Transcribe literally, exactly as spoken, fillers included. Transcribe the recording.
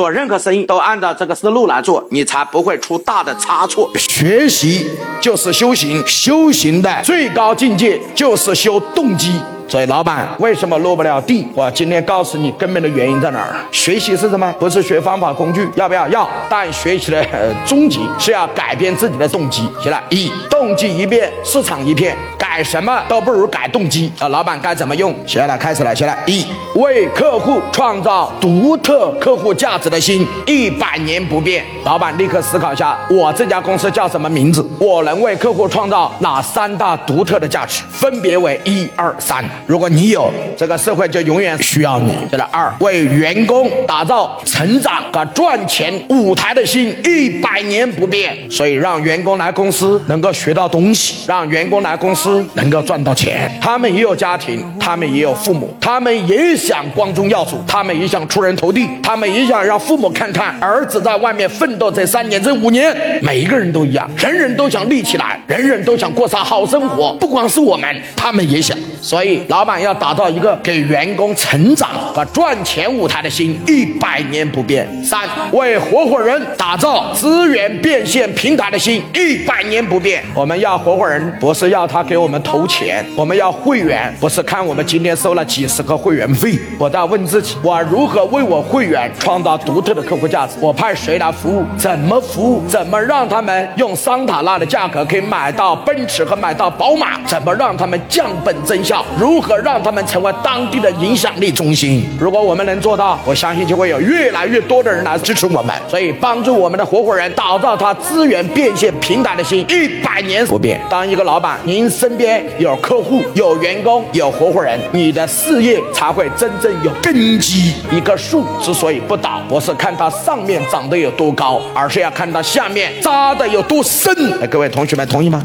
做任何生意都按照这个思路来做，你才不会出大的差错。学习就是修行，修行的最高境界就是修动机。所以老板为什么落不了地，我今天告诉你根本的原因在哪儿。学习是什么？不是学方法工具，要不要？要。但学习的、呃、终极是要改变自己的动机。行了，一动机一变，市场一片，改什么都不如改动机啊！老板该怎么用？学了，开始了，学了。一，为客户创造独特客户价值的心，一百年不变。老板立刻思考一下，我这家公司叫什么名字？我能为客户创造哪三大独特的价值？分别为一、二、三。如果你有，这个社会就永远需要你。这个二，为员工打造成长和赚钱舞台的心，一百年不变。所以让员工来公司能够学到东西，让员工来公司能够赚到钱。他们也有家庭，他们也有父母，他们也想光宗耀祖，他们也想出人头地，他们也想让父母看看儿子在外面奋斗这三年这五年。每一个人都一样，人人都想立起来，人人都想过上好生活，不光是我们，他们也想。所以老板要打造一个给员工成长和赚钱舞台的心，一百年不变。三，为合伙人打造资源变现平台的心，一百年不变。我们要合伙人，不是要他给我们投钱，我们要会员，不是看我们今天收了几十个会员费。我在问自己，我如何为我会员创造独特的客户价值？我派谁来服务？怎么服务？怎么让他们用桑塔纳的价格可以买到奔驰和买到宝马？怎么让他们降本增效？如如何让他们成为当地的影响力中心？如果我们能做到，我相信就会有越来越多的人来支持我们。所以帮助我们的合伙人打造他资源变现平台的心，一百年不变。当一个老板，您身边有客户、有员工、有合伙人，你的事业才会真正有根基。一个树之所以不倒，不是看它上面长得有多高，而是要看它下面扎得有多深。哎，各位同学们，同意吗？